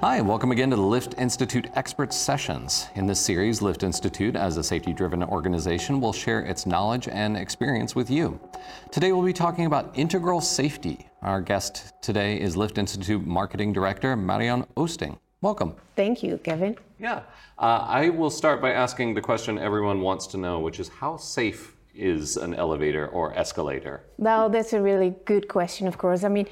Hi, welcome again to the Liftinstituut Expert Sessions. In this series, Liftinstituut, as a safety-driven organization, will share its knowledge and experience with you. Today we'll be talking about integral safety. Our guest today is Liftinstituut Marketing Director Marianne Oesting. Welcome. Thank you, Kevin. Yeah, I will start by asking the question everyone wants to know, which is how safe is an elevator or escalator? Well, that's a really good question, of course. I mean,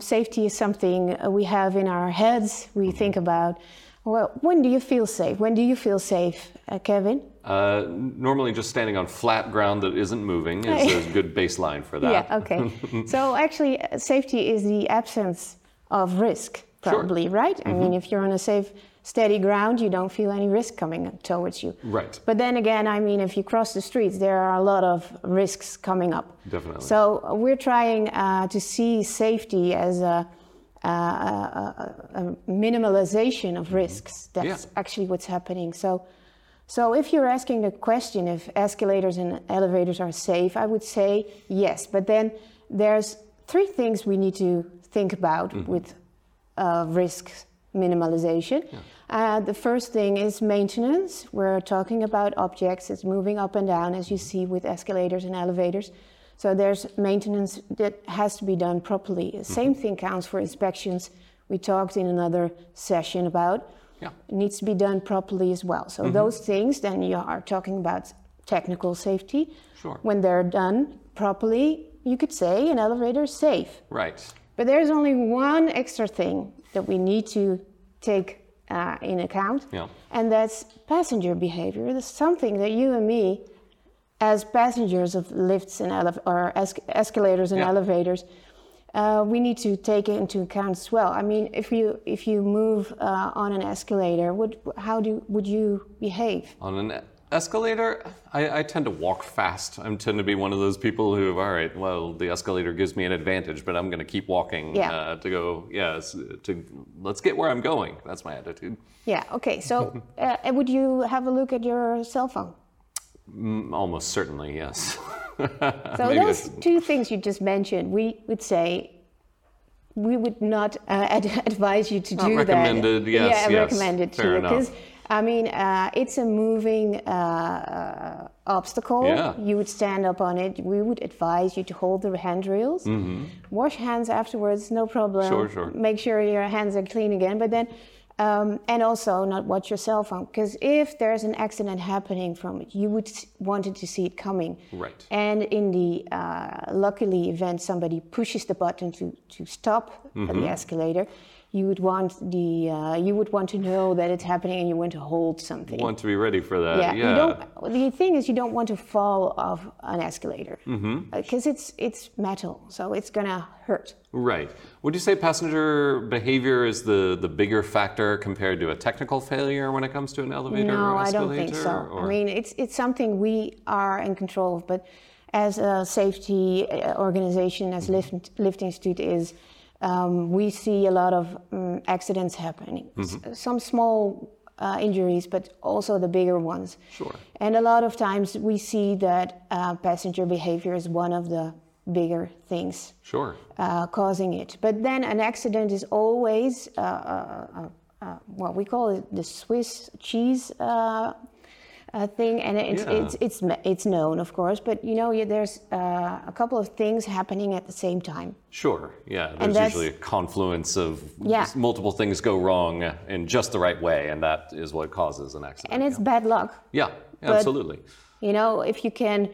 safety is something we have in our heads. We think about, well, when do you feel safe? When do you feel safe, Kevin? Normally just standing on flat ground that isn't moving is a good baseline for that. Yeah, okay. So actually, safety is the absence of risk, probably, right? Mm-hmm. I mean, if you're on a safe, steady ground, you don't feel any risk coming towards you. Right. But then again, I mean, if you cross the streets, there are a lot of risks coming up. Definitely. So we're trying to see safety as a minimalization of risks. That's actually what's happening. So if you're asking the question if escalators and elevators are safe, I would say yes. But then there's three things we need to think about with risks minimalization. Yeah. The first thing is maintenance. We're talking about objects. It's moving up and down, as you see with escalators and elevators. So there's maintenance that has to be done properly. Same thing counts for inspections. We talked in another session about it needs to be done properly as well. So those things, then you are talking about technical safety. Sure. When they're done properly, you could say an elevator is safe. Right. But there's only one extra thing that we need to take in account, and that's passenger behavior. That's something that you and me, as passengers of lifts and escalators and elevators, we need to take into account as well. I mean, if you move on an escalator, how would you behave? On an escalator, I tend to walk fast. I tend to be one of those people who, all right, well, the escalator gives me an advantage, but I'm going to keep walking let's get where I'm going. That's my attitude. Yeah, okay. So would you have a look at your cell phone? Almost certainly, yes. So those two things you just mentioned, we would say we would not advise you to do that. Recommended, yes. Yeah, yes, recommended fair enough. I mean, it's a moving obstacle. Yeah. You would stand up on it. We would advise you to hold the handrails. Mm-hmm. Wash hands afterwards, no problem. Sure. Make sure your hands are clean again. But then, and also not watch your cell phone. Because if there's an accident happening from it, you would wanted to see it coming. Right. And in the luckily event, somebody pushes the button to stop the escalator. You would want to know that it's happening, and you want to hold something. You want to be ready for that. Yeah. The thing is, you don't want to fall off an escalator because it's metal, so it's gonna hurt. Right. Would you say passenger behavior is the bigger factor compared to a technical failure when it comes to an elevator or escalator? No, I don't think so. Or? I mean, it's something we are in control of, but as a safety organization, as Liftinstituut is. We see a lot of accidents happening, some small injuries, but also the bigger ones. Sure. And a lot of times we see that passenger behavior is one of the bigger things causing it. But then an accident is always what we call it the Swiss cheese thing, and it's known, of course, but there's a couple of things happening at the same time. Sure, yeah, there's usually a confluence of multiple things go wrong in just the right way, and that is what causes an accident. And it's bad luck. Yeah, but, absolutely. If you can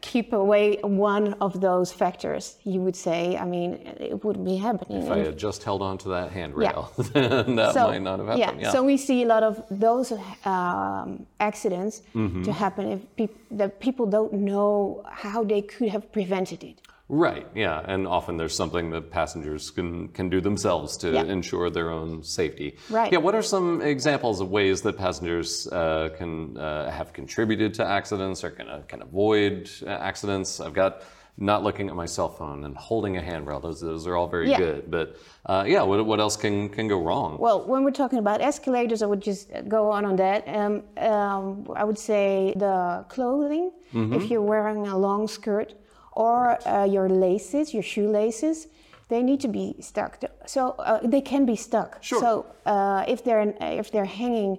keep away one of those factors, you would say, I mean, it wouldn't be happening. If I had just held on to that handrail, then that might not have happened. Yeah. So we see a lot of those accidents to happen that people don't know how they could have prevented it. Right, yeah, and often there's something that passengers can do themselves to ensure their own safety. Right. Yeah, what are some examples of ways that passengers can have contributed to accidents or can avoid accidents? I've got not looking at my cell phone and holding a handrail. Those are all very good, but what else can go wrong? Well, when we're talking about escalators, I would just go on that. I would say the clothing, if you're wearing a long skirt, or your laces, your shoelaces, they need to be stuck. So they can be stuck. Sure. So if they're hanging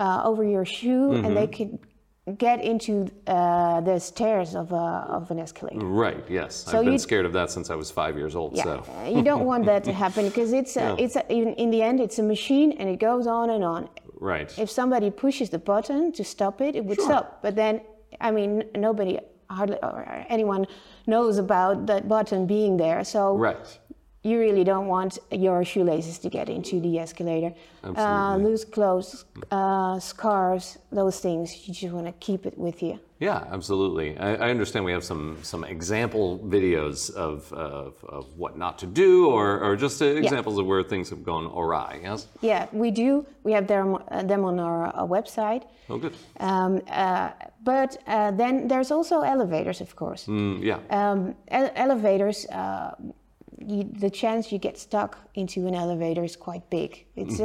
over your shoe, mm-hmm. and they could get into the stairs of an escalator. Right. Yes. So I've been scared of that since I was 5 years old. Yeah. So you don't want that to happen, because in the end it's a machine and it goes on and on. Right. If somebody pushes the button to stop it, it would stop. But then, I mean, nobody, hardly or anyone knows about that button being there. So you really don't want your shoelaces to get into the escalator. Loose clothes, scarves, those things, you just want to keep it with you. Yeah, absolutely. I understand we have some example videos of what not to do, or just examples of where things have gone awry, yes? Yeah, we do. We have them on our website. Oh, good. But then there's also elevators, of course. Elevators... The chance you get stuck into an elevator is quite big. It's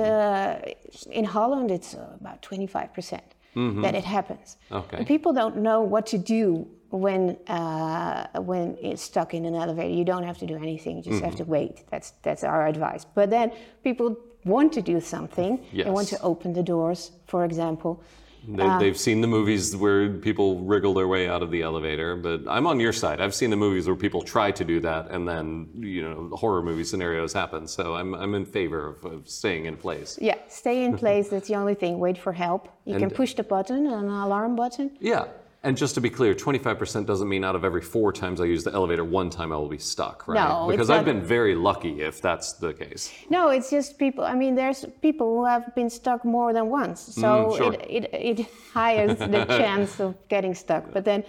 in Holland, it's about 25% that it happens. Okay. And people don't know what to do when it's stuck in an elevator. You don't have to do anything. You just have to wait. That's our advice. But then people want to do something. Yes. They want to open the doors, for example. They've seen the movies where people wriggle their way out of the elevator, but I'm on your side. I've seen the movies where people try to do that, and then, you know, horror movie scenarios happen. So I'm in favor of staying in place. Yeah, stay in place. That's the only thing. Wait for help. You can push the button, an alarm button. Yeah. And just to be clear, 25% doesn't mean out of every 4 times I use the elevator, 1 time I will be stuck, right? No, because I've been very lucky if that's the case. No, it's just people. I mean, there's people who have been stuck more than once. So it hires the chance of getting stuck. But then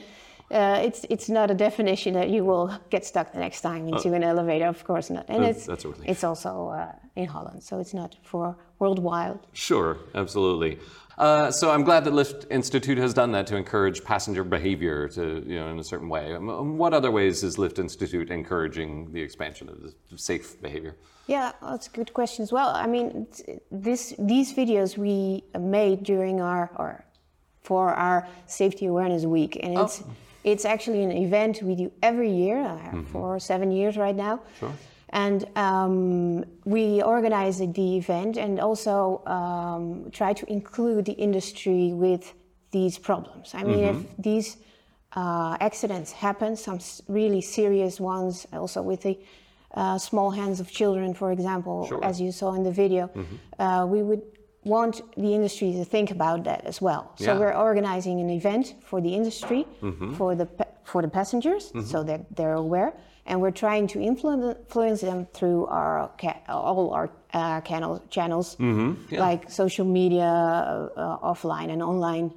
it's not a definition that you will get stuck the next time into an elevator. Of course not. And it's also in Holland, so it's not for worldwide. Sure, absolutely. So I'm glad that Liftinstituut has done that to encourage passenger behavior in a certain way. What other ways is Liftinstituut encouraging the expansion of the safe behavior? Yeah, that's a good question as well. I mean, these videos we made during for our Safety Awareness Week, and it's actually an event we do every year for 7 years right now. Sure. And we organized the event and also try to include the industry with these problems. I mean, if these accidents happen, some really serious ones, also with the small hands of children, for example, as you saw in the video, we would want the industry to think about that as well. So we're organizing an event for the industry, for the passengers, so that they're aware. And we're trying to influence them through all our channels, like social media, offline and online,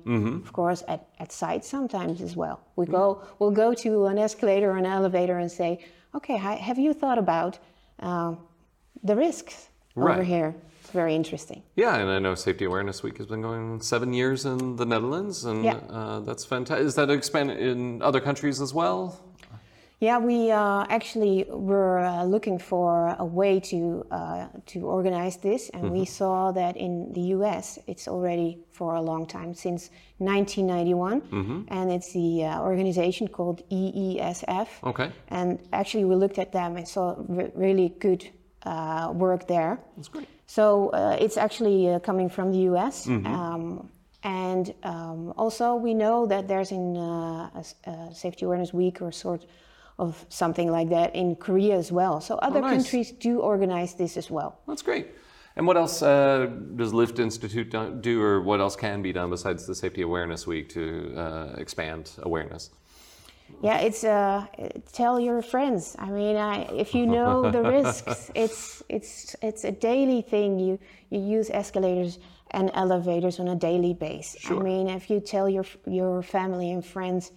of course, at sites sometimes as well. We'll go to an escalator or an elevator and say, okay, have you thought about the risks over here? It's very interesting. Yeah, and I know Safety Awareness Week has been going on 7 years in the Netherlands, and that's fantastic. Is that expanded in other countries as well? Yeah, we actually were looking for a way to organize this, and we saw that in the U.S. it's already for a long time, since 1991, and it's the organization called EESF. Okay. And actually, we looked at them and saw really good work there. That's great. So it's actually coming from the U.S. And also, we know that there's in a Safety Awareness Week or sort of something like that in Korea as well. So other countries do organize this as well. That's great. And what else does Liftinstituut do, or what else can be done besides the Safety Awareness Week to expand awareness? Yeah, it's tell your friends. I mean, if you know the risks, it's a daily thing. You use escalators and elevators on a daily basis. Sure. I mean, if you tell your family and friends.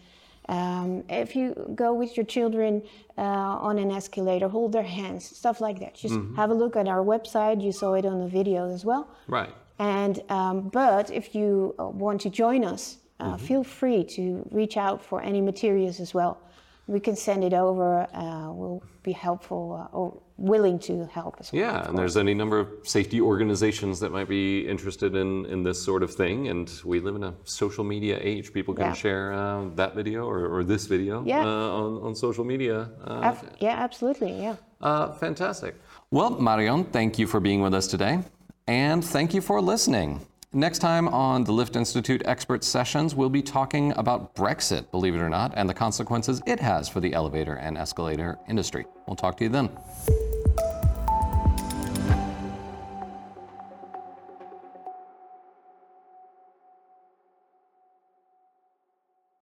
If you go with your children on an escalator, hold their hands, stuff like that. Just have a look at our website. You saw it on the video as well. Right. And but if you want to join us, feel free to reach out for any materials as well. We can send it over. We'll be helpful or willing to help as well. Yeah, and there's any number of safety organizations that might be interested in this sort of thing. And we live in a social media age. People can share that video or this video on social media. Yeah, absolutely. Yeah. Fantastic. Well, Marianne, thank you for being with us today. And thank you for listening. Next time on the Liftinstituut Expert Sessions, we'll be talking about Brexit, believe it or not, and the consequences it has for the elevator and escalator industry. We'll talk to you then.